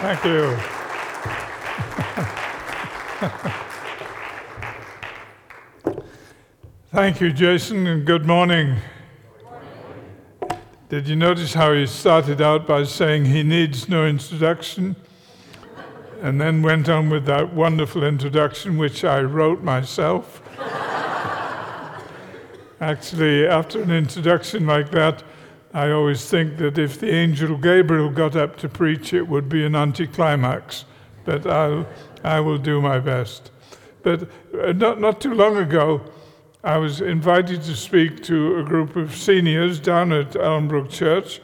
Thank you. Thank you, Jason, and good morning. Did you notice how he started out by saying he needs no introduction? And then went on with that wonderful introduction, which I wrote myself. Actually, after an introduction like that, I always think that if the angel Gabriel got up to preach, it would be an anticlimax. But I will do my best. But not too long ago, I was invited to speak to a group of seniors down at Elmbrook Church,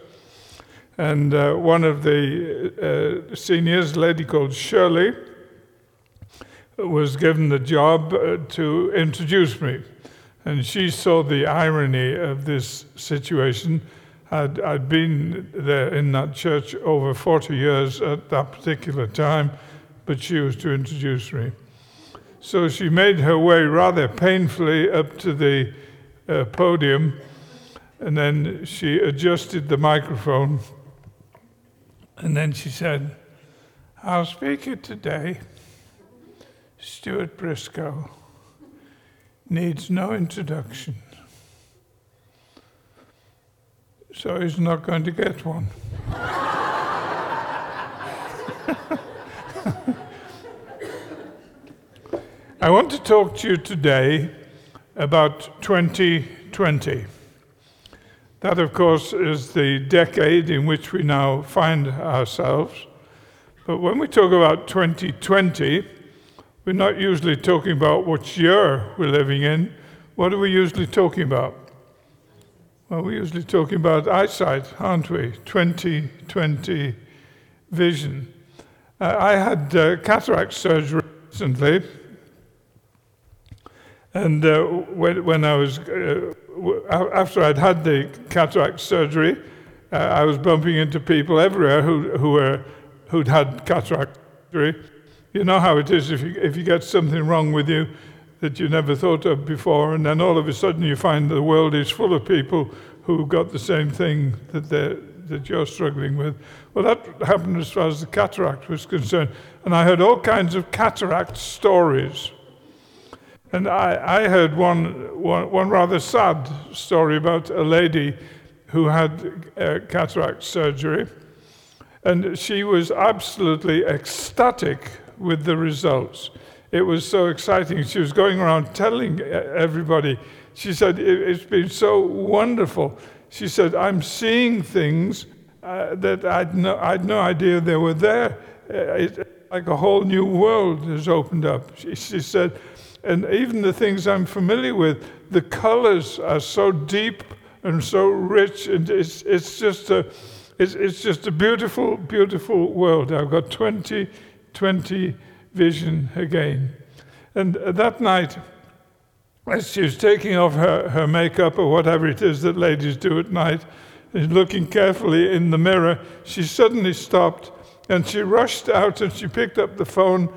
and one of the seniors, a lady called Shirley, was given the job to introduce me, and she saw the irony of this situation. I'd been there in that church over 40 years at that particular time, but she was to introduce me. So she made her way rather painfully up to the podium, and then she adjusted the microphone, and then she said, "Our speaker today, Stuart Briscoe, needs no introduction, so he's not going to get one." I want to talk to you today about 2020. That, of course, is the decade in which we now find ourselves. But when we talk about 2020, we're not usually talking about what year we're living in. What are we usually talking about? Well, we're usually talking about eyesight, aren't we? 2020 vision. I had cataract surgery recently. And after I'd had the cataract surgery, I was bumping into people everywhere who'd had cataract surgery. You know how it is if you get something wrong with you that you never thought of before, and then all of a sudden you find the world is full of people who've got the same thing that you're struggling with. Well, that happened as far as the cataract was concerned, and I heard all kinds of cataract stories. And I heard one rather sad story about a lady who had cataract surgery, and she was absolutely ecstatic with the results. It was so exciting. She was going around telling everybody. She said, "It's been so wonderful." She said, "I'm seeing things that I'd no idea they were there. It's like a whole new world has opened up." She said, "And even the things I'm familiar with, the colors are so deep and so rich, and it's just a beautiful, beautiful world. I've got 20/20 vision again." And that night, as she was taking off her makeup or whatever it is that ladies do at night, and looking carefully in the mirror, she suddenly stopped, and she rushed out and she picked up the phone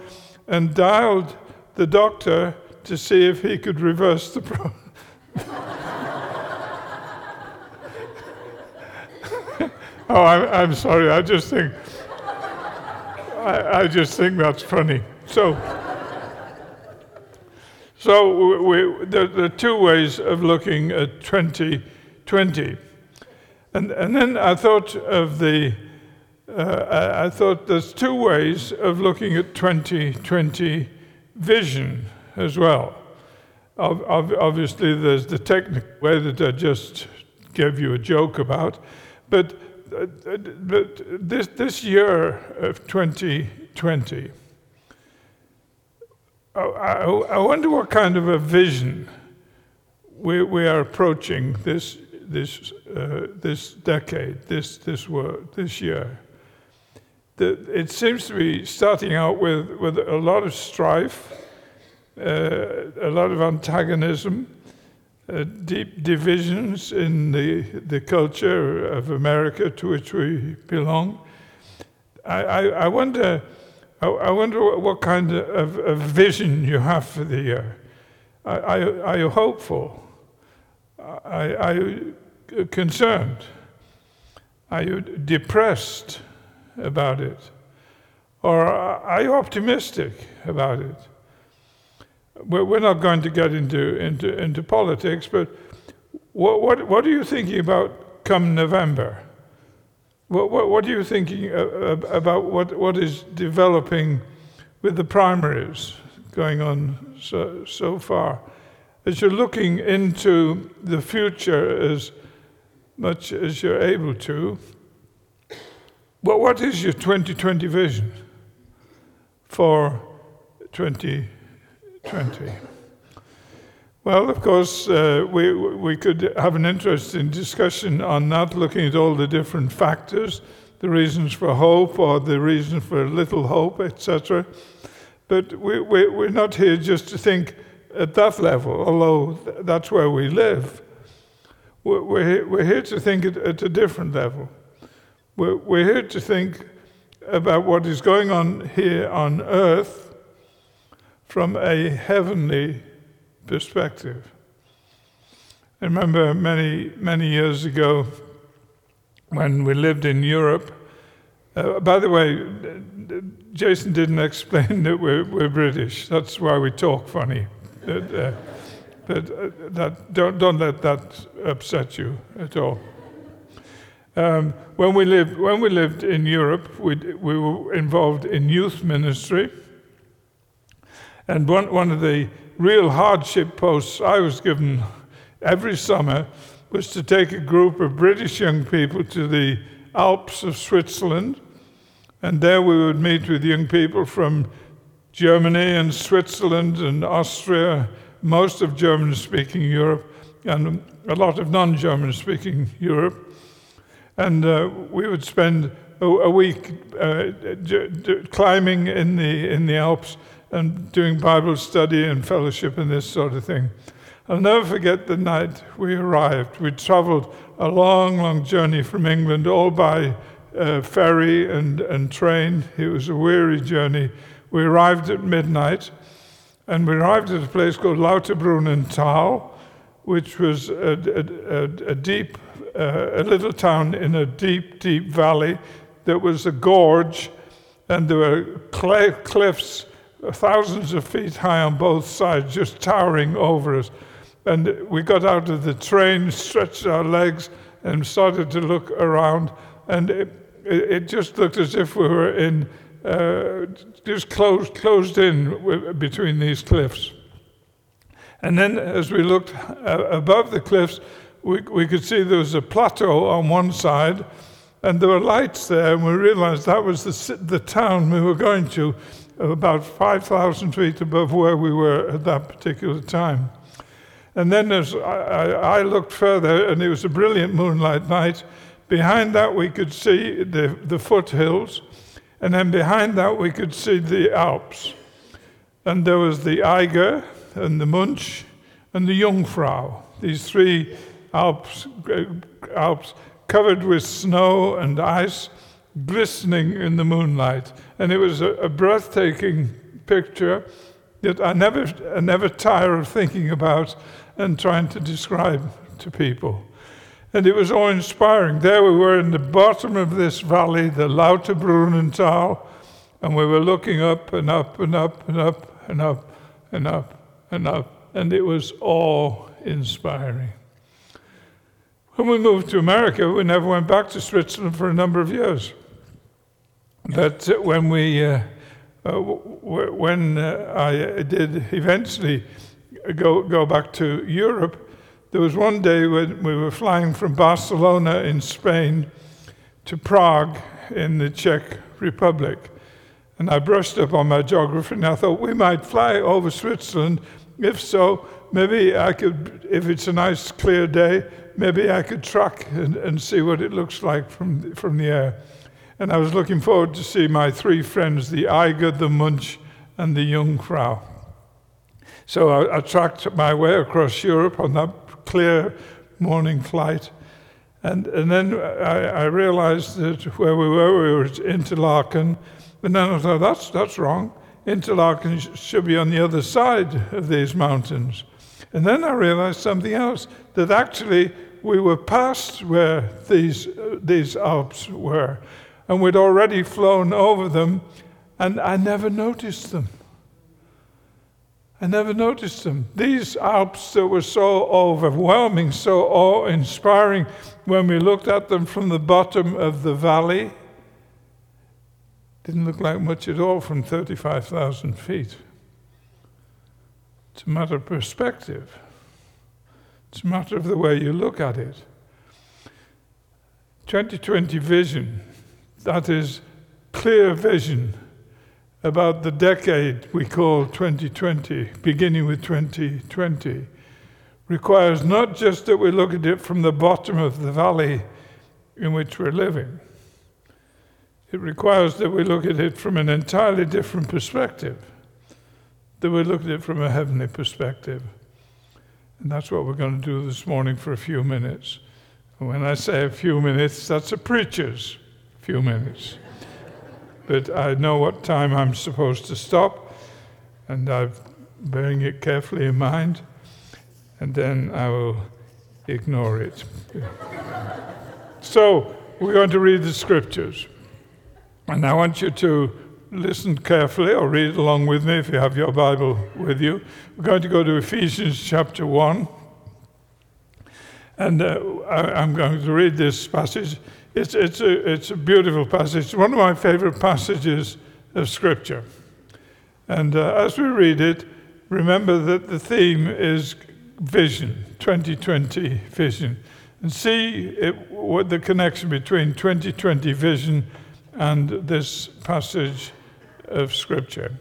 and dialed the doctor to see if he could reverse the problem. Oh, I'm sorry. I just think that's funny. So there are two ways of looking at 2020, and then I thought of I thought there's two ways of looking at 2020. Vision as well. Obviously, there's the technical way that I just gave you a joke about, but this year of 2020, I wonder what kind of a vision we are approaching this decade, this world, this year. It seems to be starting out with a lot of strife, a lot of antagonism, deep divisions in the culture of America to which we belong. I wonder what kind of vision you have for the year. Are you hopeful? Are you concerned? Are you depressed about it? Or are you optimistic about it? We're not going to get into politics, but what are you thinking about come November? What are you thinking about what is developing with the primaries going on so far? As you're looking into the future as much as you're able to, what is your 2020 vision for 2020? Well, of course, we could have an interesting discussion on that, looking at all the different factors, the reasons for hope or the reason for little hope, etc. But we're not here just to think at that level, although that's where we live. We're here to think at a different level. We're here to think about what is going on here on earth from a heavenly perspective. I remember many, many years ago when we lived in Europe. By the way, Jason didn't explain that we're British. That's why we talk funny. But that, don't let that upset you at all. When we lived in Europe, we were involved in youth ministry. And one of the real hardship posts I was given every summer was to take a group of British young people to the Alps of Switzerland. And there we would meet with young people from Germany and Switzerland and Austria, most of German-speaking Europe, and a lot of non-German-speaking Europe. And we would spend a week climbing in the Alps and doing Bible study and fellowship and this sort of thing. I'll never forget the night we arrived. We traveled a long, long journey from England, all by ferry and train. It was a weary journey. We arrived at midnight, and we arrived at a place called Lauterbrunnental, which was a little town in a deep, deep valley. There was a gorge, and there were cliffs thousands of feet high on both sides, just towering over us. And we got out of the train, stretched our legs, and started to look around. And it just looked as if we were in just closed in between these cliffs. And then, as we looked above the cliffs, we could see there was a plateau on one side, and there were lights there, and we realized that was the town we were going to, about 5,000 feet above where we were at that particular time. And then as I looked further, and it was a brilliant moonlight night, behind that we could see the foothills, and then behind that we could see the Alps. And there was the Eiger, and the Mönch, and the Jungfrau, these three Alps covered with snow and ice, glistening in the moonlight. And it was a breathtaking picture that I never tire of thinking about and trying to describe to people. And it was awe-inspiring. There we were in the bottom of this valley, the Lauterbrunnental, and we were looking up and up and up and up and up and up and up. And it was awe-inspiring. When we moved to America, we never went back to Switzerland for a number of years. But when I did eventually go back to Europe, there was one day when we were flying from Barcelona in Spain to Prague in the Czech Republic. And I brushed up on my geography, and I thought we might fly over Switzerland. If so, maybe I could, if it's a nice clear day, maybe I could track and see what it looks like from the air. And I was looking forward to see my three friends, the Eiger, the Mönch, and the Jungfrau. So I tracked my way across Europe on that clear morning flight. And then I realized that where we were at Interlaken. And then I thought, that's wrong. Interlaken should be on the other side of these mountains. And then I realized something else, that actually we were past where these Alps were, and we'd already flown over them And I never noticed them. These Alps that were so overwhelming, so awe-inspiring, when we looked at them from the bottom of the valley, didn't look like much at all from 35,000 feet. It's a matter of perspective. It's a matter of the way you look at it. 2020 vision, that is clear vision about the decade we call 2020, beginning with 2020, requires not just that we look at it from the bottom of the valley in which we're living. It requires that we look at it from an entirely different perspective, that we look at it from a heavenly perspective. And that's what we're going to do this morning for a few minutes. And when I say a few minutes, that's a preacher's few minutes. But I know what time I'm supposed to stop, and I'm bearing it carefully in mind, and then I will ignore it. So, we're going to read the scriptures. And I want you to listen carefully, or read along with me if you have your Bible with you. We're going to go to Ephesians chapter 1. And I'm going to read this passage. It's a beautiful passage. It's one of my favorite passages of Scripture. And as we read it, remember that the theme is vision, 2020 vision. And see what the connection between 2020 vision and this passage of Scripture.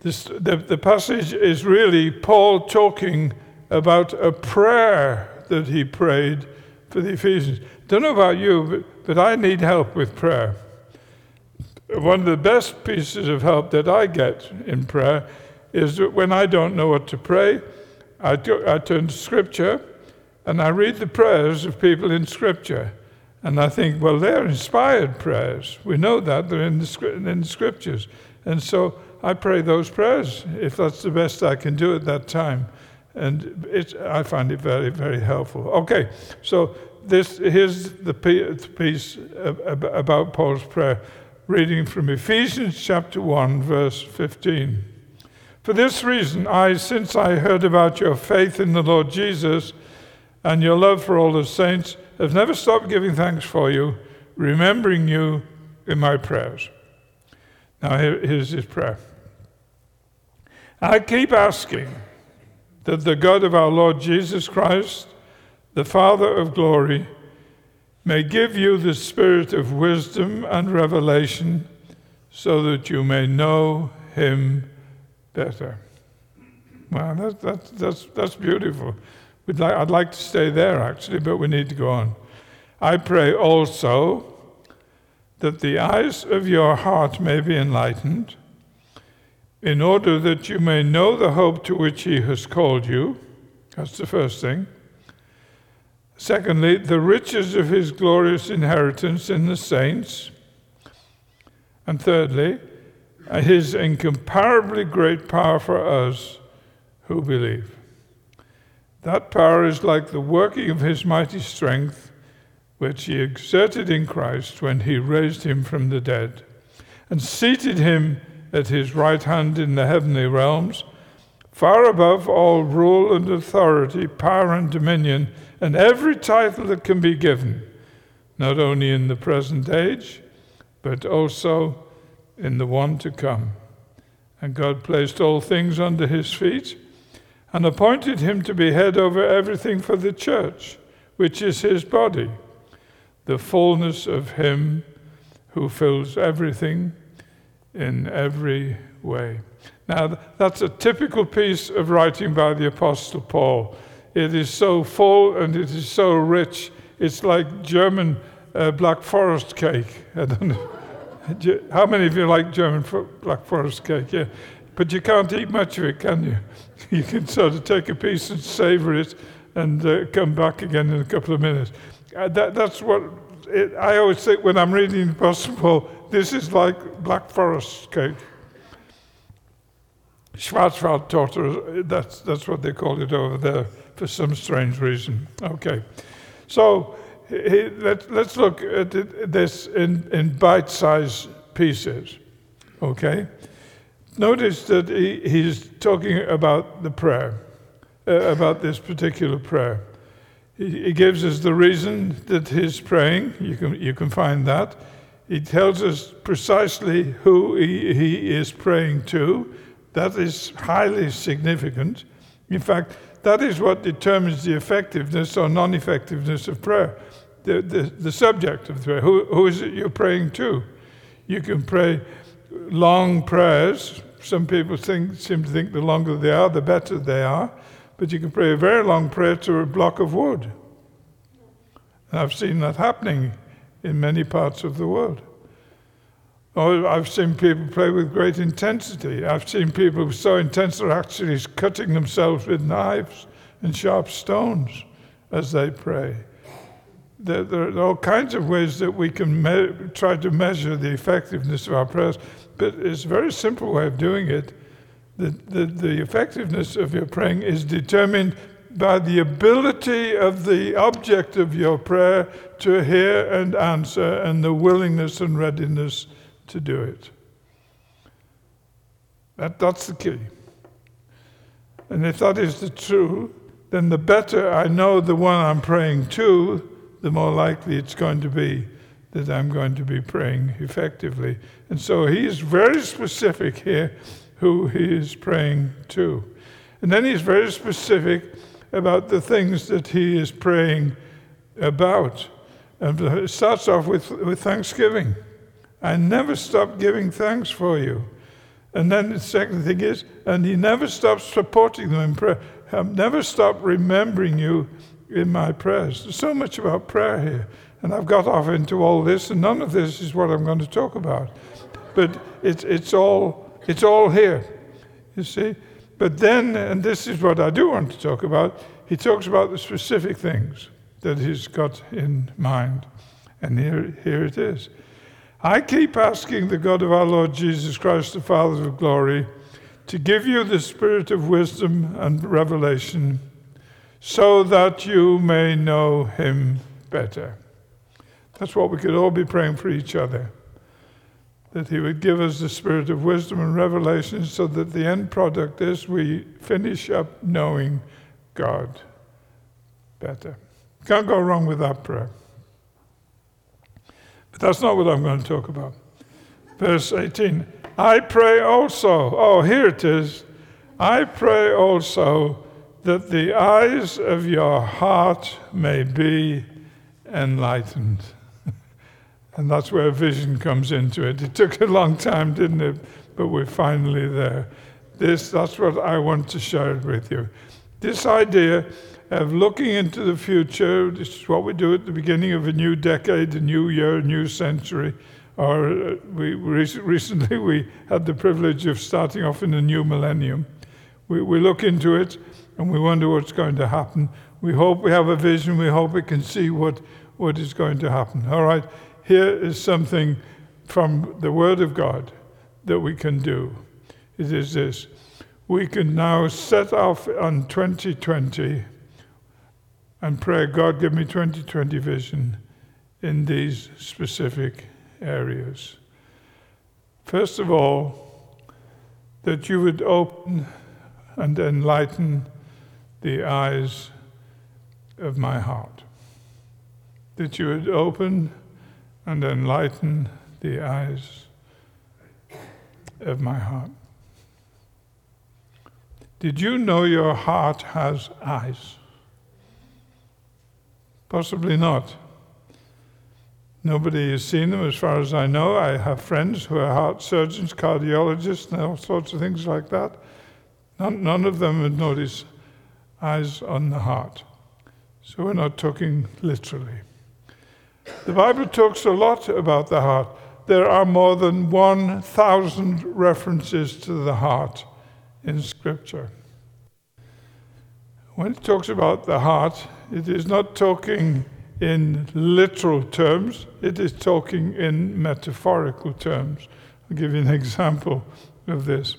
The passage is really Paul talking about a prayer that he prayed for the Ephesians. Don't know about you, but I need help with prayer. One of the best pieces of help that I get in prayer is that when I don't know what to pray, I turn to Scripture and I read the prayers of people in Scripture. And I think, well, they're inspired prayers. We know that. They're in the Scriptures. And so I pray those prayers, if that's the best I can do at that time. And I find it very, very helpful. Okay, so here's the piece about Paul's prayer, reading from Ephesians chapter 1, verse 15. For this reason, since I heard about your faith in the Lord Jesus and your love for all the saints, have never stopped giving thanks for you, remembering you in my prayers. Now, here's his prayer. I keep asking that the God of our Lord Jesus Christ, the Father of glory, may give you the spirit of wisdom and revelation so that you may know him better. Wow, that's beautiful. I'd like to stay there, actually, but we need to go on. I pray also that the eyes of your heart may be enlightened, in order that you may know the hope to which he has called you. That's the first thing. Secondly, the riches of his glorious inheritance in the saints. And thirdly, his incomparably great power for us who believe. That power is like the working of his mighty strength, which he exerted in Christ when he raised him from the dead and seated him at his right hand in the heavenly realms, far above all rule and authority, power and dominion, and every title that can be given, not only in the present age, but also in the one to come. And God placed all things under his feet and appointed him to be head over everything for the church, which is his body, the fullness of him who fills everything in every way. Now, that's a typical piece of writing by the Apostle Paul. It is so full and it is so rich. It's like German Black Forest cake. I don't know. How many of you like German Black Forest cake? Yeah. But you can't eat much of it, can you? You can sort of take a piece and savor it and come back again in a couple of minutes. That's what I always think when I'm reading the Apostle Paul. This is like Black Forest cake. Schwarzwaldtorte, that's what they call it over there for some strange reason. Okay, so let's look at this in bite-sized pieces. Okay? Notice that he's talking about the prayer, about this particular prayer. He gives us the reason that he's praying. You can find that. He tells us precisely who he is praying to. That is highly significant. In fact, that is what determines the effectiveness or non-effectiveness of prayer. The subject of prayer. Who is it you're praying to? You can pray long prayers. Some people seem to think the longer they are, the better they are. But you can pray a very long prayer to a block of wood. And I've seen that happening in many parts of the world. Or I've seen people pray with great intensity. I've seen people so intense they're actually cutting themselves with knives and sharp stones as they pray. There are all kinds of ways that we can try to measure the effectiveness of our prayers, but it's a very simple way of doing it. The effectiveness of your praying is determined by the ability of the object of your prayer to hear and answer, and the willingness and readiness to do it. That's the key. And if that is the true, then the better I know the one I'm praying to, the more likely it's going to be that I'm going to be praying effectively. And so he is very specific here who he is praying to. And then he's very specific about the things that he is praying about. And it starts off with thanksgiving. I never stop giving thanks for you. And then the second thing is, and he never stops supporting them in prayer. I never stop remembering you in my prayers. There's so much about prayer here. And I've got off into all this, and none of this is what I'm going to talk about. But it's all here, you see. But then, and this is what I do want to talk about, he talks about the specific things that he's got in mind. And here it is. I keep asking the God of our Lord Jesus Christ, the Father of glory, to give you the spirit of wisdom and revelation so that you may know him better. That's what we could all be praying for each other, that he would give us the spirit of wisdom and revelation so that the end product is we finish up knowing God better. Can't go wrong with that prayer. But that's not what I'm going to talk about. Verse 18, I pray also, here it is, I pray also that the eyes of your heart may be enlightened. And that's where vision comes into it. It took a long time, didn't it? But we're finally there. That's what I want to share with you. This idea of looking into the future, this is what we do at the beginning of a new decade, a new year, a new century. Or recently we had the privilege of starting off in a new millennium. We look into it and we wonder what's going to happen. We hope we have a vision. We hope we can see what is going to happen. All right, here is something from the Word of God that we can do. It is this. We can now set off on 2020 and pray, God, give me 2020 vision in these specific areas. First of all, that you would open and enlighten the eyes of my heart. That you would open and enlighten the eyes of my heart. Did you know your heart has eyes? Possibly not. Nobody has seen them as far as I know. I have friends who are heart surgeons, cardiologists, and all sorts of things like that. None of them have noticed eyes on the heart. So we're not talking literally. The Bible talks a lot about the heart. There are more than 1,000 references to the heart in Scripture. When it talks about the heart, it is not talking in literal terms. It is talking in metaphorical terms. I'll give you an example of this.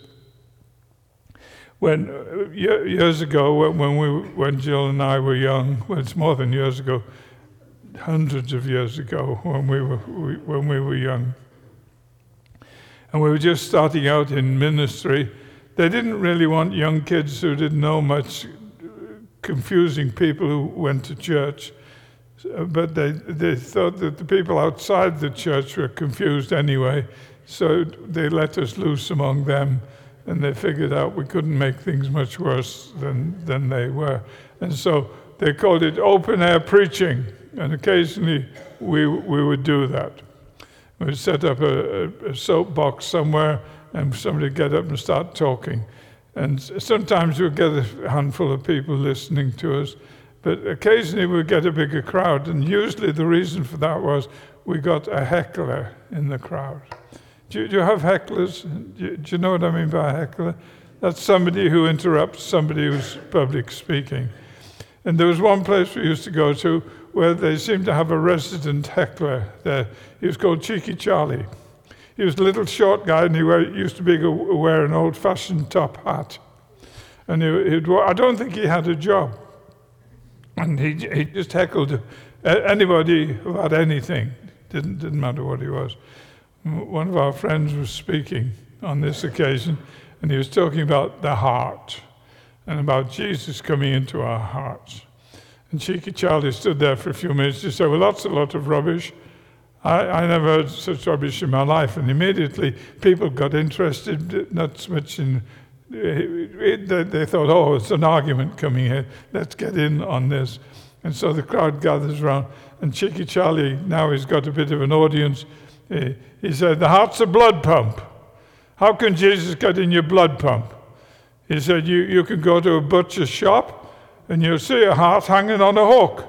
Years ago, when Jill and I were young, well, it's more than years ago, hundreds of years ago when we were young. and we were just starting out in ministry, they didn't really want young kids who didn't know much confusing people who went to church. But they thought that the people outside the church were confused anyway, so they let us loose among them, and they figured out we couldn't make things much worse than they were. And so they called it open-air preaching, and occasionally we would do that. We'd set up a soapbox somewhere, and somebody would get up and start talking. And sometimes we'd get a handful of people listening to us, but occasionally we'd get a bigger crowd, and usually the reason for that was we got a heckler in the crowd. Do you have hecklers? Do you know what I mean by a heckler? That's somebody who interrupts somebody who's public speaking. And there was one place we used to go to where they seemed to have a resident heckler there. He was called Cheeky Charlie. He was a little short guy, and he used to wear an old-fashioned top hat. And I don't think he had a job. And he just heckled anybody about anything. Didn't matter what he was. One of our friends was speaking on this occasion, and he was talking about the heart and about Jesus coming into our hearts. And Cheeky Charlie stood there for a few minutes to say, well, that's a lot of rubbish. I never heard such rubbish in my life. And immediately people got interested, not so much in... They thought, oh, it's an argument coming here. Let's get in on this. And so the crowd gathers around. And Cheeky Charlie, now he's got a bit of an audience. He said, the heart's a blood pump. How can Jesus get in your blood pump? He said, you can go to a butcher's shop and you'll see a heart hanging on a hook.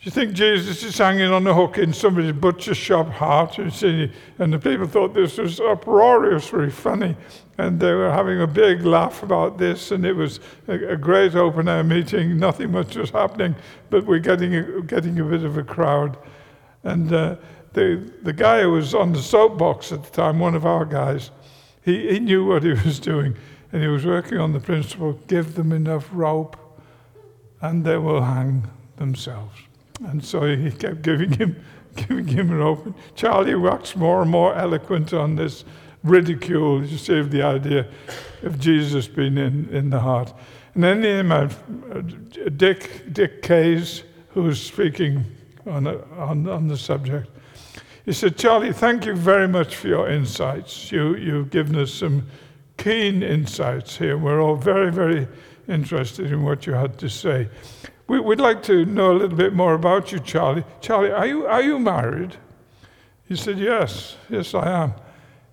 Do you think Jesus is hanging on a hook in somebody's butcher shop heart? And the people thought this was uproariously funny, and they were having a big laugh about this, and it was a great open-air meeting. Nothing much was happening, but we're getting a bit of a crowd. And the guy who was on the soapbox at the time, one of our guys, he knew what he was doing, and he was working on the principle, give them enough rope, and they will hang themselves. And so he kept giving him an open. Charlie waxed more and more eloquent on this ridicule, you see, of the idea of Jesus being in the heart. And then he had Dick Hayes, who was speaking on the subject. He said, Charlie, thank you very much for your insights. You've given us some keen insights here. We're all very, very interested in what you had to say. We'd like to know a little bit more about you, Charlie. Charlie, are you married? He said, yes, I am.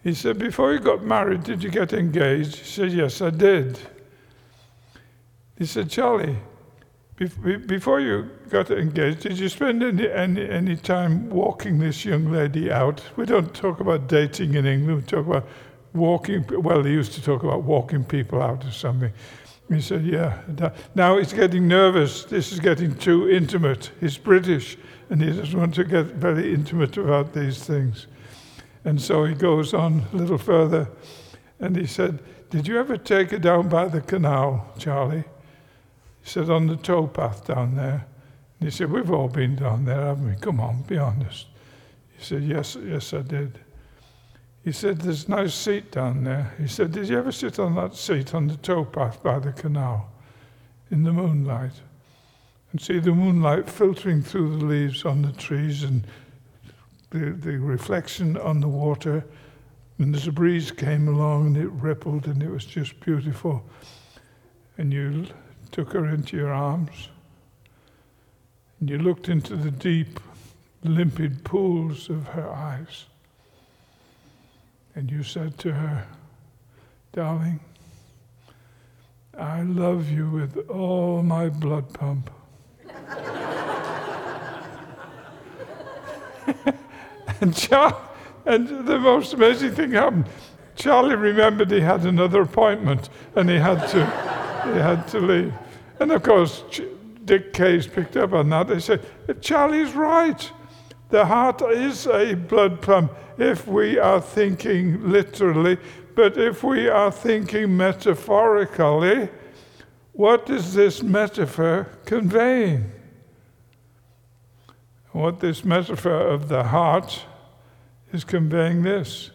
He said, before you got married, did you get engaged? He said, yes, I did. He said, Charlie, before you got engaged, did you spend any time walking this young lady out? We don't talk about dating in England. We talk about walking. Well, they used to talk about walking people out or something. He said, yeah. Now he's getting nervous. This is getting too intimate. He's British, and he doesn't want to get very intimate about these things. And so he goes on a little further, and he said, did you ever take her down by the canal, Charlie? He said, on the towpath down there. And he said, we've all been down there, haven't we? Come on, be honest. He said, yes, I did. He said, there's no seat down there. He said, did you ever sit on that seat on the towpath by the canal in the moonlight and see the moonlight filtering through the leaves on the trees and the reflection on the water? And there's a breeze came along and it rippled and it was just beautiful. And you took her into your arms and you looked into the deep, limpid pools of her eyes. And you said to her, darling, I love you with all my blood pump. and the most amazing thing happened. Charlie remembered he had another appointment, and he had to leave. And of course, Dick Hayes picked up on that. They said, Charlie's right. The heart is a blood pump if we are thinking literally, but if we are thinking metaphorically, what is this metaphor conveying? What this metaphor of the heart is conveying this,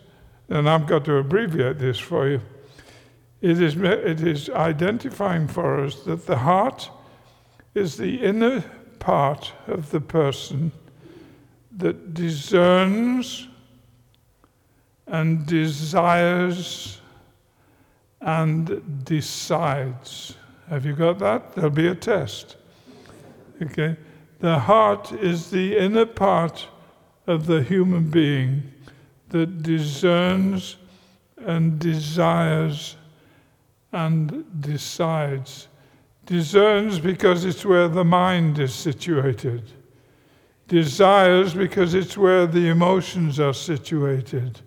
and I've got to abbreviate this for you, it is identifying for us that the heart is the inner part of the person that discerns and desires and decides. Have you got that? There'll be a test. Okay. The heart is the inner part of the human being that discerns and desires and decides. Discerns because it's where the mind is situated. Desires because it's where the emotions are situated.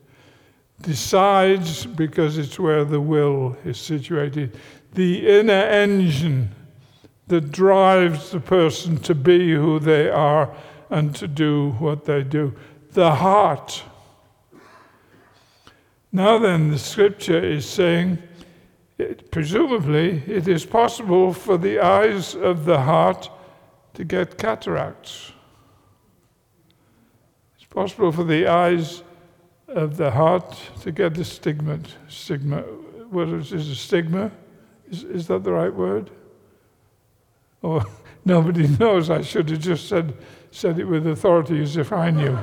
Decides because it's where the will is situated. The inner engine that drives the person to be who they are and to do what they do. The heart. Now then, the scripture is saying, presumably, it is possible for the eyes of the heart to get cataracts. It's possible for the eyes of the heart to get the stigma. What is a stigma? Is that the right word? Or nobody knows. I should have just said it with authority as if I knew.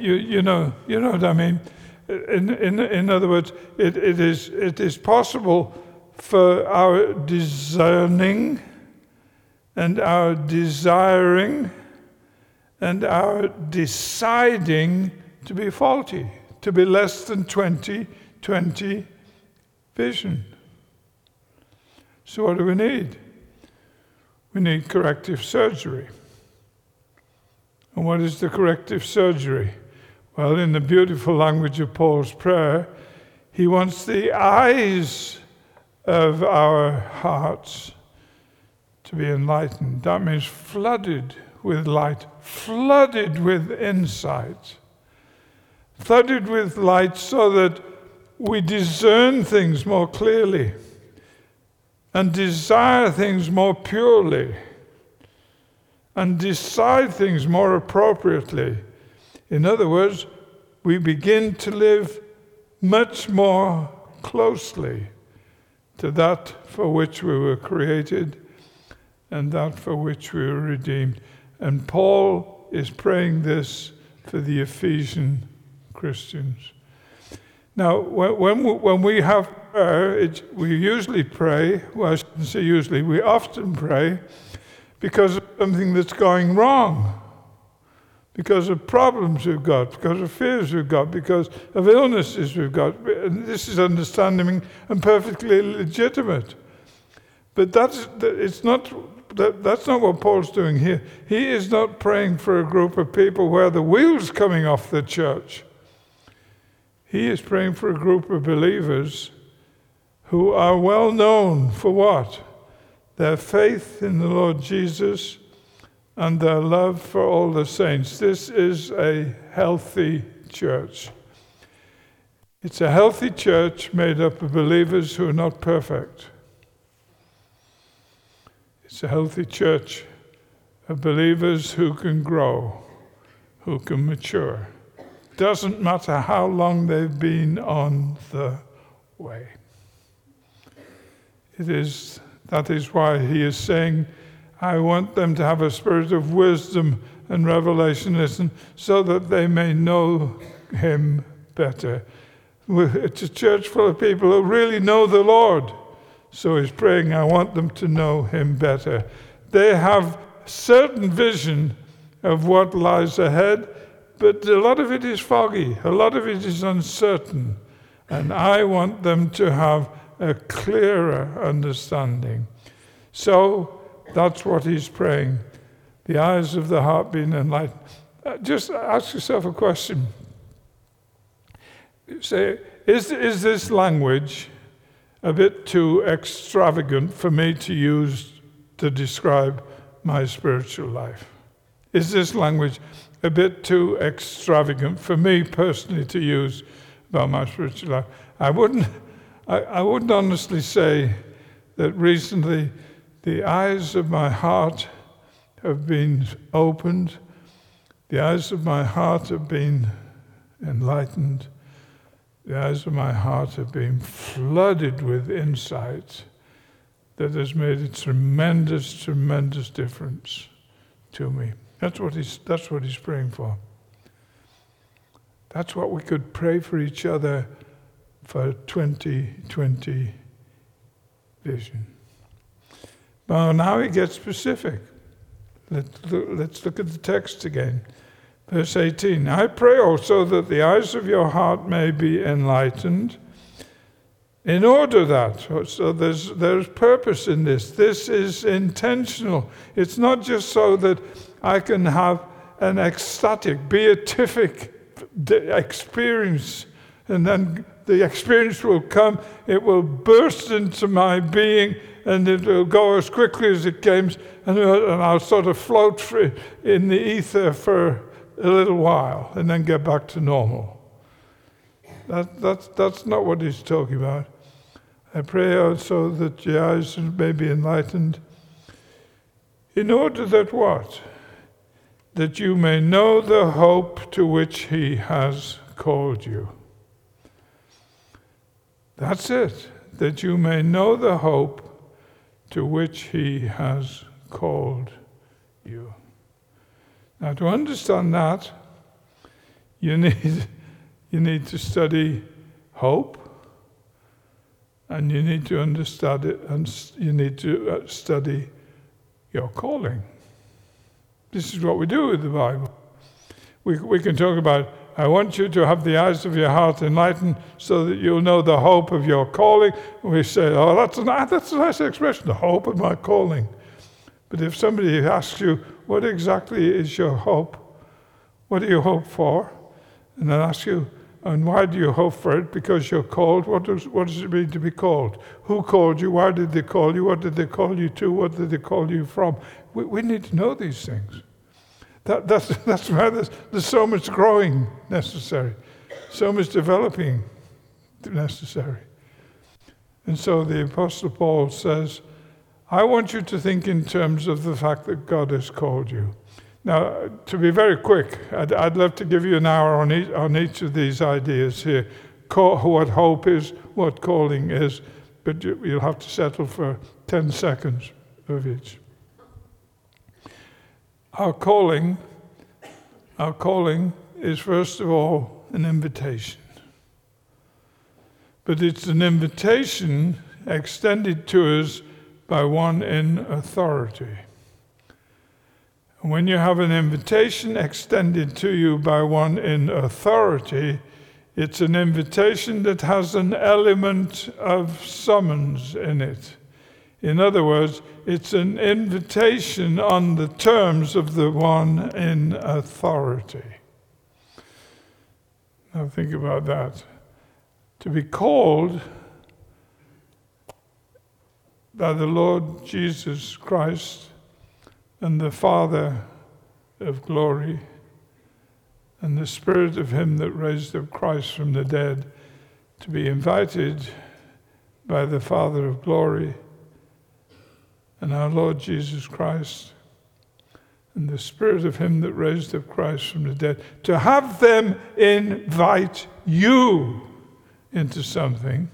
You know what I mean. In other words, it is possible for our discerning and our desiring and our deciding to be faulty, to be less than 20/20 vision. So what do we need? We need corrective surgery. And what is the corrective surgery? Well, in the beautiful language of Paul's prayer, he wants the eyes of our hearts to be enlightened. That means flooded with light, flooded with insight, flooded with light so that we discern things more clearly and desire things more purely and decide things more appropriately. In other words, we begin to live much more closely to that for which we were created and that for which we were redeemed. And Paul is praying this for the Ephesian Christians. Now, when we have prayer, we often pray because of something that's going wrong. Because of problems we've got, because of fears we've got, because of illnesses we've got. And this is understandable and perfectly legitimate. But that's not what Paul's doing here. He is not praying for a group of people where the wheel's coming off the church. He is praying for a group of believers who are well known for what? Their faith in the Lord Jesus and their love for all the saints. This is a healthy church. It's a healthy church made up of believers who are not perfect. It's a healthy church of believers who can grow, who can mature. Doesn't matter how long they've been on the way. That is why he is saying, I want them to have a spirit of wisdom and revelation, so that they may know him better. It's a church full of people who really know the Lord. So he's praying, I want them to know him better. They have a certain vision of what lies ahead, but a lot of it is foggy. A lot of it is uncertain. And I want them to have a clearer understanding. So that's what he's praying. The eyes of the heart being enlightened. Just ask yourself a question. Say, is this language a bit too extravagant for me to use to describe my spiritual life? Is this language a bit too extravagant for me personally to use about my spiritual life? I wouldn't honestly say that recently the eyes of my heart have been opened. The eyes of my heart have been enlightened. The eyes of my heart have been flooded with insight that has made a tremendous, tremendous difference to me. That's what he's praying for. That's what we could pray for each other for 2020 vision. Well, now it gets specific. Let's look at the text again. Verse 18, I pray also that the eyes of your heart may be enlightened in order that. So there's purpose in this. This is intentional. It's not just so that I can have an ecstatic, beatific experience, and then the experience will come, it will burst into my being, and it will go as quickly as it came, and I'll sort of float in the ether for a little while and then get back to normal. That's not what he's talking about. I pray also that your eyes may be enlightened in order that what? That you may know the hope to which he has called you. That's it. That you may know the hope to which he has called you. Now, to understand that, you need to study hope, and you need to understand it, and you need to study your calling. This is what we do with the Bible. We can talk about, I want you to have the eyes of your heart enlightened so that you'll know the hope of your calling. We say, oh, that's a nice expression, the hope of my calling. But if somebody asks you, what exactly is your hope? What do you hope for? And then ask you, and why do you hope for it? Because you're called. What does it mean to be called? Who called you? Why did they call you? What did they call you to? What did they call you from? We need to know these things. That's why there's so much growing necessary, so much developing necessary. And so the Apostle Paul says, I want you to think in terms of the fact that God has called you. Now, to be very quick, I'd love to give you an hour on each of these ideas here. What hope is, what calling is, but you'll have to settle for 10 seconds of each. Our calling is, first of all, an invitation. But it's an invitation extended to us by one in authority. And when you have an invitation extended to you by one in authority, it's an invitation that has an element of summons in it. In other words, it's an invitation on the terms of the one in authority. Now think about that. To be called by the Lord Jesus Christ and the Father of glory and the Spirit of him that raised up Christ from the dead, to be invited by the Father of glory and our Lord Jesus Christ, and the Spirit of him that raised up Christ from the dead, to have them invite you into something,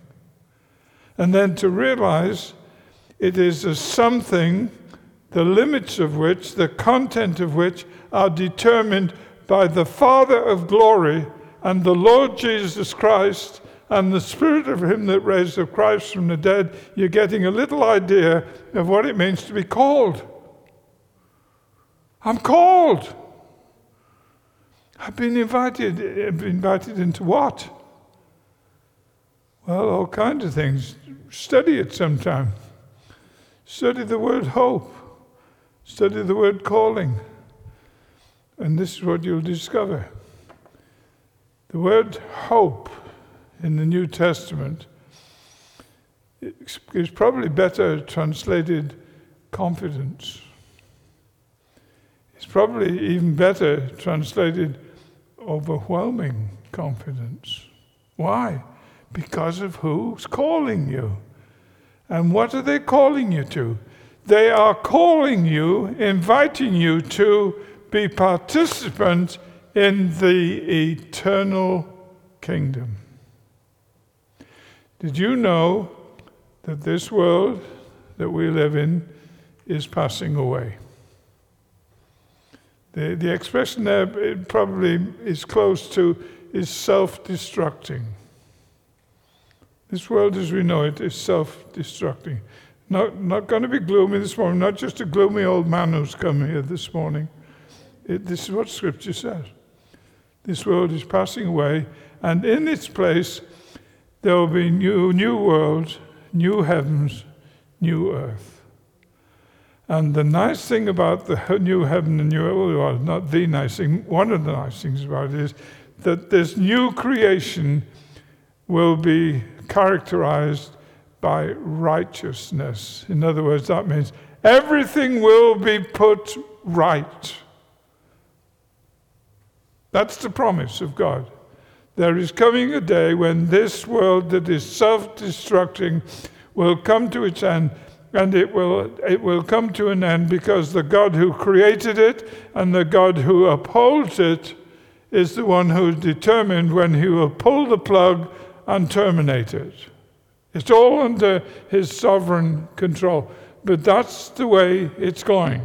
and then to realize it is a something, the limits of which, the content of which, are determined by the Father of glory and the Lord Jesus Christ and the Spirit of him that raised up Christ from the dead. You're getting a little idea of what it means to be called. I'm called. I've been invited. Invited into what? Well, all kinds of things. Study it sometime. Study the word hope. Study the word calling. And this is what you'll discover. The word hope in the New Testament is probably better translated confidence. It's probably even better translated overwhelming confidence. Why? Because of who's calling you. And what are they calling you to? They are calling you, inviting you to be participant in the eternal kingdom. Did you know that this world that we live in is passing away? The expression there, it probably is close to, is self-destructing. This world as we know it is self-destructing. Not going to be gloomy this morning, not just a gloomy old man who's come here this morning. This is what Scripture says. This world is passing away, and in its place there will be new worlds, new heavens, new earth. And the nice thing about the new heaven and new earth, well, not the nice thing, one of the nice things about it is that this new creation will be characterized by righteousness. In other words, that means everything will be put right. That's the promise of God. There is coming a day when this world that is self-destructing will come to its end, and it will come to an end because the God who created it and the God who upholds it is the one who is determined when he will pull the plug and terminate it. It's all under his sovereign control. But that's the way it's going.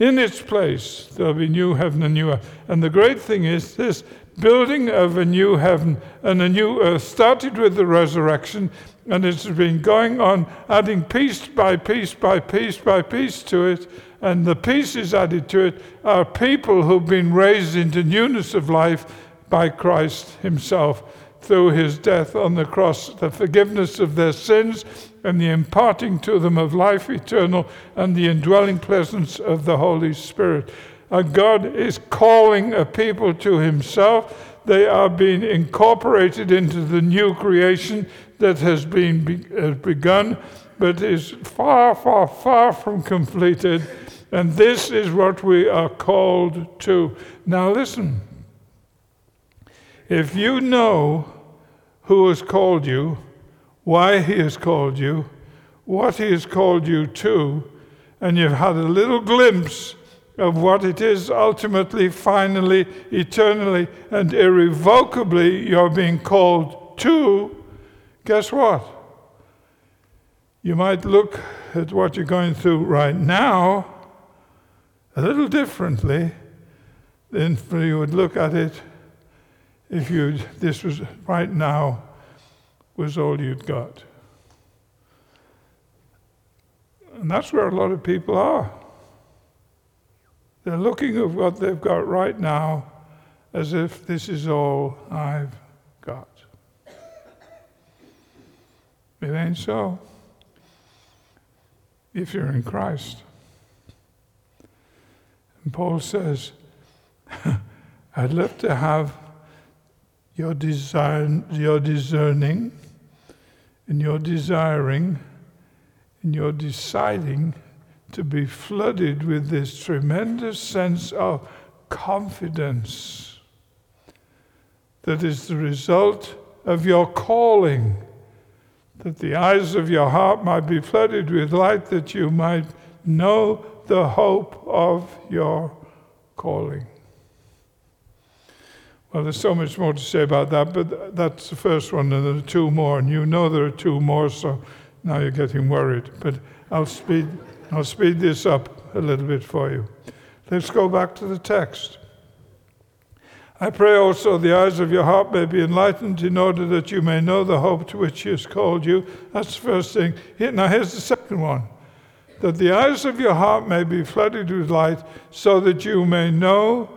In its place, there'll be new heaven and new earth. And the great thing is this building of a new heaven and a new earth started with the resurrection, and it's been going on, adding piece by piece by piece by piece to it. And the pieces added to it are people who've been raised into newness of life by Christ himself through his death on the cross, the forgiveness of their sins and the imparting to them of life eternal and the indwelling presence of the Holy Spirit. And God is calling a people to himself. They are being incorporated into the new creation that has begun but is far, far, far from completed. And this is what we are called to. Now listen. If you know who has called you, why he has called you, what he has called you to, and you've had a little glimpse of what it is ultimately, finally, eternally, and irrevocably you're being called to, guess what? You might look at what you're going through right now a little differently than you would look at it if this was right now was all you'd got. And that's where a lot of people are. They're looking at what they've got right now as if this is all I've got. It ain't so if you're in Christ. And Paul says, I'd love to have your discerning and your desiring and your deciding to be flooded with this tremendous sense of confidence that is the result of your calling, that the eyes of your heart might be flooded with light, that you might know the hope of your calling. Well, there's so much more to say about that, but that's the first one, and there are two more, and you know there are two more, so now you're getting worried. But I'll speed this up a little bit for you. Let's go back to the text. I pray also the eyes of your heart may be enlightened in order that you may know the hope to which he has called you. That's the first thing. Now here's the second one. That the eyes of your heart may be flooded with light so that you may know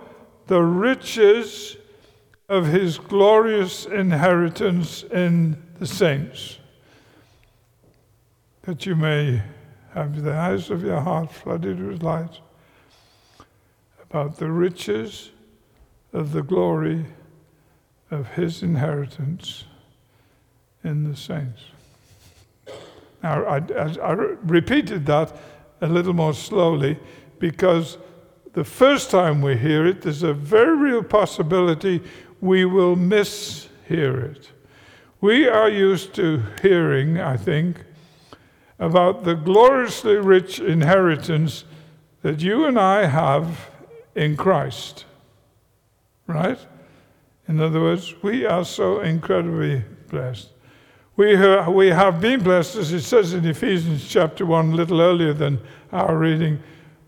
the riches of his glorious inheritance in the saints, that you may have the eyes of your heart flooded with light about the riches of the glory of his inheritance in the saints. Now, I repeated that a little more slowly because the first time we hear it, there's a very real possibility we will mishear it. We are used to hearing, I think, about the gloriously rich inheritance that you and I have in Christ. right? In other words, we are so incredibly blessed. We have been blessed, as it says in Ephesians chapter 1, a little earlier than our reading,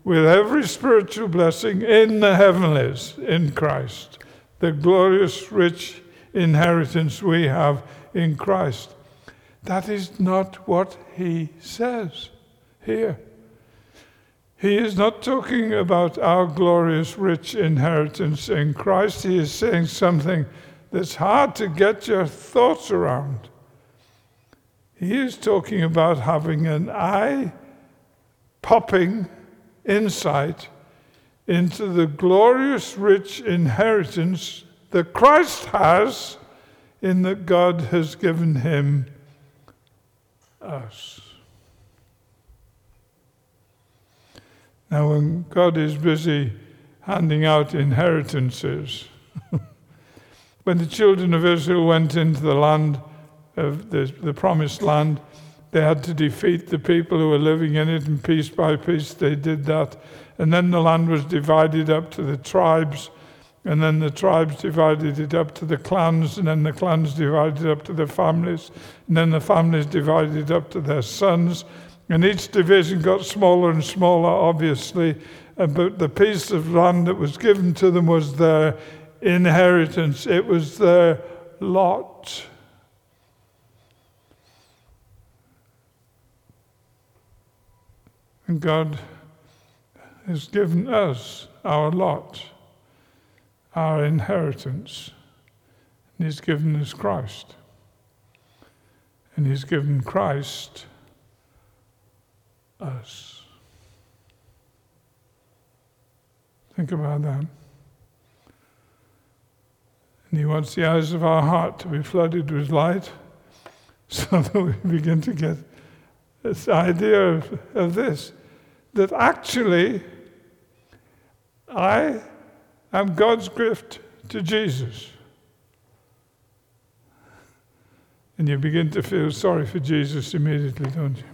with every spiritual blessing in the heavenlies in Christ, the glorious, rich inheritance we have in Christ. That is not what he says here. He is not talking about our glorious, rich inheritance in Christ. He is saying something that's hard to get your thoughts around. He is talking about having an eye-popping insight into the glorious, rich inheritance that Christ has in that God has given him us. Now, when God is busy handing out inheritances, when the children of Israel went into the land of the promised land, they had to defeat the people who were living in it, and piece by piece they did that. And then the land was divided up to the tribes, and then the tribes divided it up to the clans, and then the clans divided up to the families, and then the families divided up to their sons. And each division got smaller and smaller, obviously, but the piece of land that was given to them was their inheritance. It was their lot. And God has given us our lot, our inheritance. And he's given us Christ. And he's given Christ us. Think about that. And he wants the eyes of our heart to be flooded with light so that we begin to get this idea of this, that actually I am God's gift to Jesus. And you begin to feel sorry for Jesus immediately, don't you?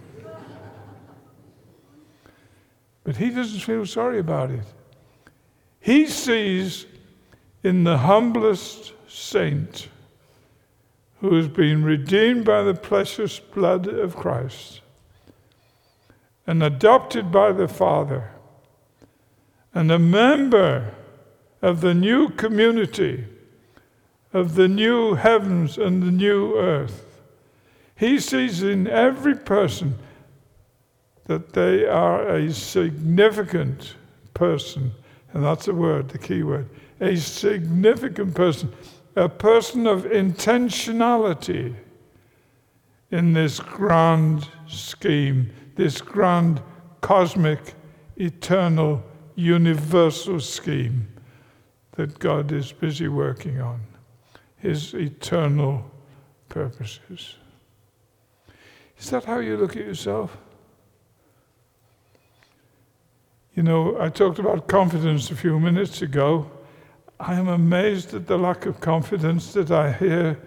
But he doesn't feel sorry about it. He sees in the humblest saint who has been redeemed by the precious blood of Christ and adopted by the Father and a member of the new community of the new heavens and the new earth. He sees in every person that they are a significant person, and that's a word, the key word, a significant person, a person of intentionality in this grand scheme, this grand cosmic, eternal, universal scheme that God is busy working on, his eternal purposes. Is that how you look at yourself? You know, I talked about confidence a few minutes ago. I am amazed at the lack of confidence that I hear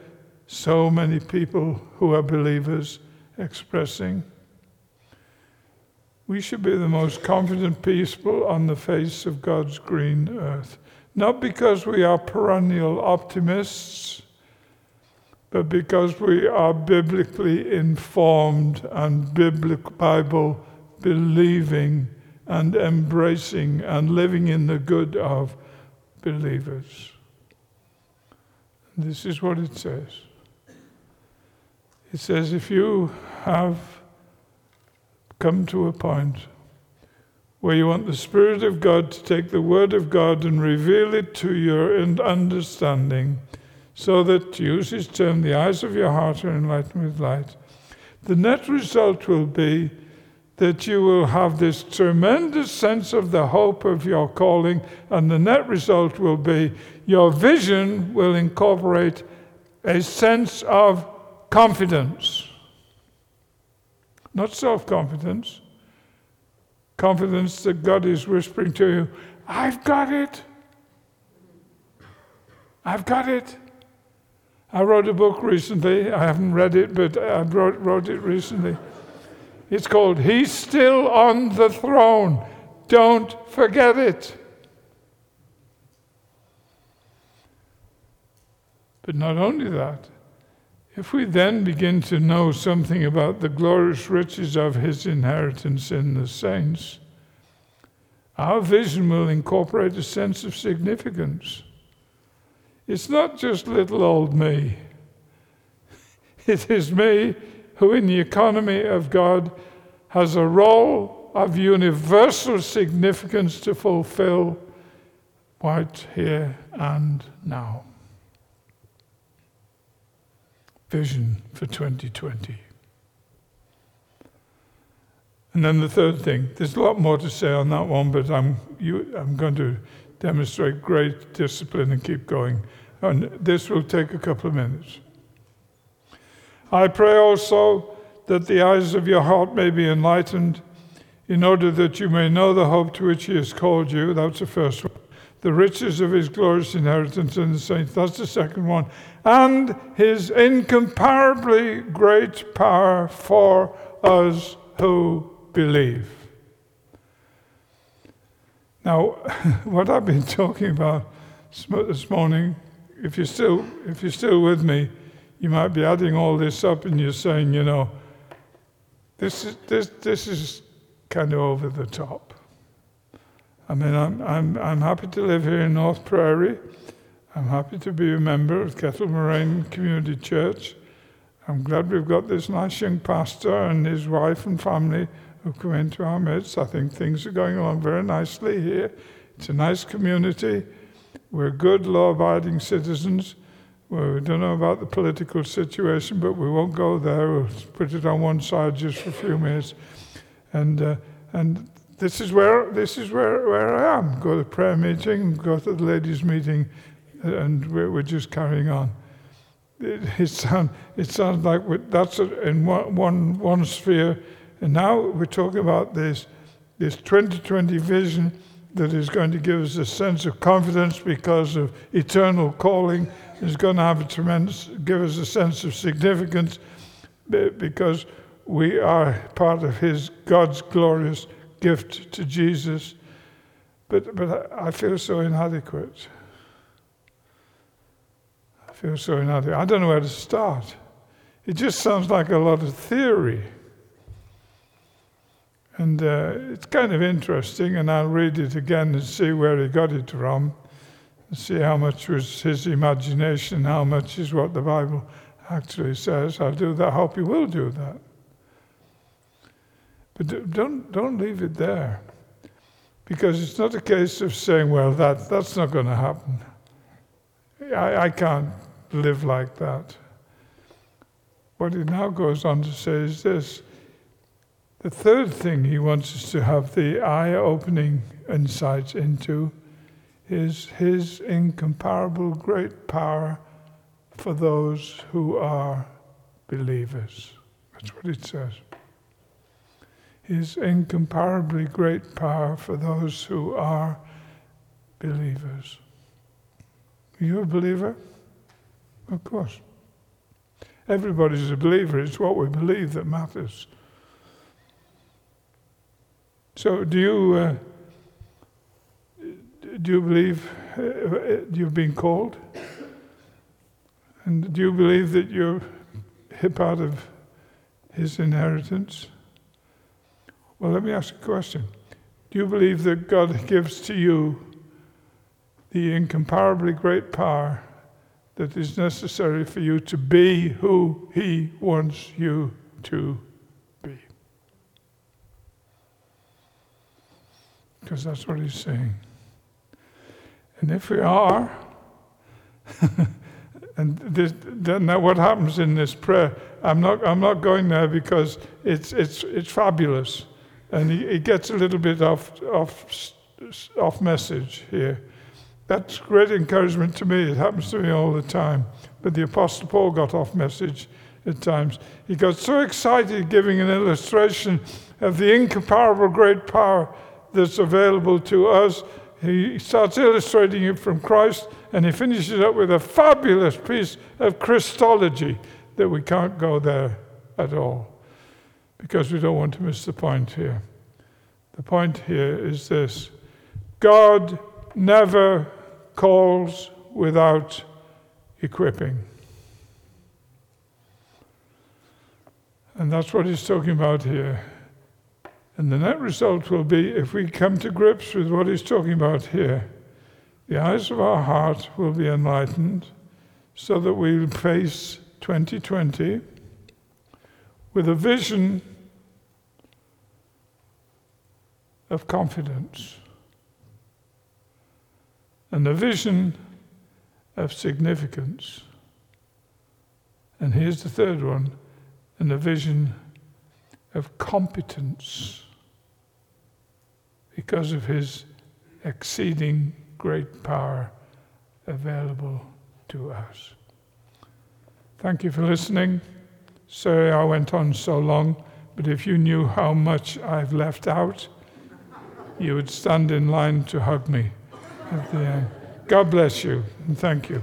so many people who are believers expressing. We should be the most confident people on the face of God's green earth. Not because we are perennial optimists, but because we are biblically informed and Bible-believing and embracing and living in the good of believers. This is what it says. It says, if you have come to a point where you want the Spirit of God to take the Word of God and reveal it to your understanding, so that, to use his term, the eyes of your heart are enlightened with light, the net result will be that you will have this tremendous sense of the hope of your calling, and the net result will be your vision will incorporate a sense of confidence. Not self-confidence. Confidence that God is whispering to you, I've got it. I've got it. I wrote a book recently. I haven't read it, but I wrote it recently. It's called, He's Still on the Throne. Don't forget it. But not only that, if we then begin to know something about the glorious riches of his inheritance in the saints, our vision will incorporate a sense of significance. It's not just little old me. It is me who in the economy of God has a role of universal significance to fulfill right here and now. Vision for 2020. And then the third thing, there's a lot more to say on that one, but I'm going to demonstrate great discipline and keep going. And this will take a couple of minutes. I pray also that the eyes of your heart may be enlightened in order that you may know the hope to which he has called you. That's the first one. The riches of his glorious inheritance in the saints. That's the second one. And his incomparably great power for us who believe. Now, what I've been talking about this morning, if you're still with me, you might be adding all this up and you're saying, this is kind of over the top. I mean, I'm happy to live here in North Prairie. I'm happy to be a member of Kettle Moraine Community Church. I'm glad we've got this nice young pastor and his wife and family who come into our midst. I think things are going along very nicely here. It's a nice community. We're good, law-abiding citizens. Well, we don't know about the political situation, but we won't go there. We'll put it on one side just for a few minutes. And this is where I am. Go to the prayer meeting, go to the ladies' meeting, and we're just carrying on. It sounds like that's in one sphere, and now we're talking about this 2020 vision that is going to give us a sense of confidence because of eternal calling. It's going to have a tremendous, give us a sense of significance because we are part of God's glorious gift to Jesus. But I feel so inadequate. I don't know where to start. It just sounds like a lot of theory. And it's kind of interesting, and I'll read it again and see where he got it from, and see how much was his imagination, how much is what the Bible actually says. I'll do that. I hope you will do that. But don't leave it there, because it's not a case of saying, well, that's not going to happen. I can't live like that. What it now goes on to say is this. The third thing he wants us to have the eye-opening insights into is his incomparable great power for those who are believers. That's what it says. His incomparably great power for those who are believers. Are you a believer? Of course. Everybody's a believer. It's what we believe that matters. So do you believe you've been called? And do you believe that you're a part of his inheritance? Well, let me ask you a question. Do you believe that God gives to you the incomparably great power that is necessary for you to be who he wants you to be? Because that's what he's saying. And if we are, then what happens in this prayer? I'm not going there because it's fabulous, and it gets a little bit off message here. That's great encouragement to me. It happens to me all the time. But the Apostle Paul got off message at times. He got so excited giving an illustration of the incomparable great power that's available to us. He starts illustrating it from Christ, and he finishes up with a fabulous piece of Christology that we can't go there at all because we don't want to miss the point here. The point here is this. God never calls without equipping. And that's what he's talking about here. And the net result will be, if we come to grips with what he's talking about here, the eyes of our heart will be enlightened so that we will face 2020 with a vision of confidence and a vision of significance. And here's the third one, and a vision of competence because of his exceeding great power available to us. Thank you for listening. Sorry I went on so long, but if you knew how much I've left out, you would stand in line to hug me at the end. God bless you, and thank you.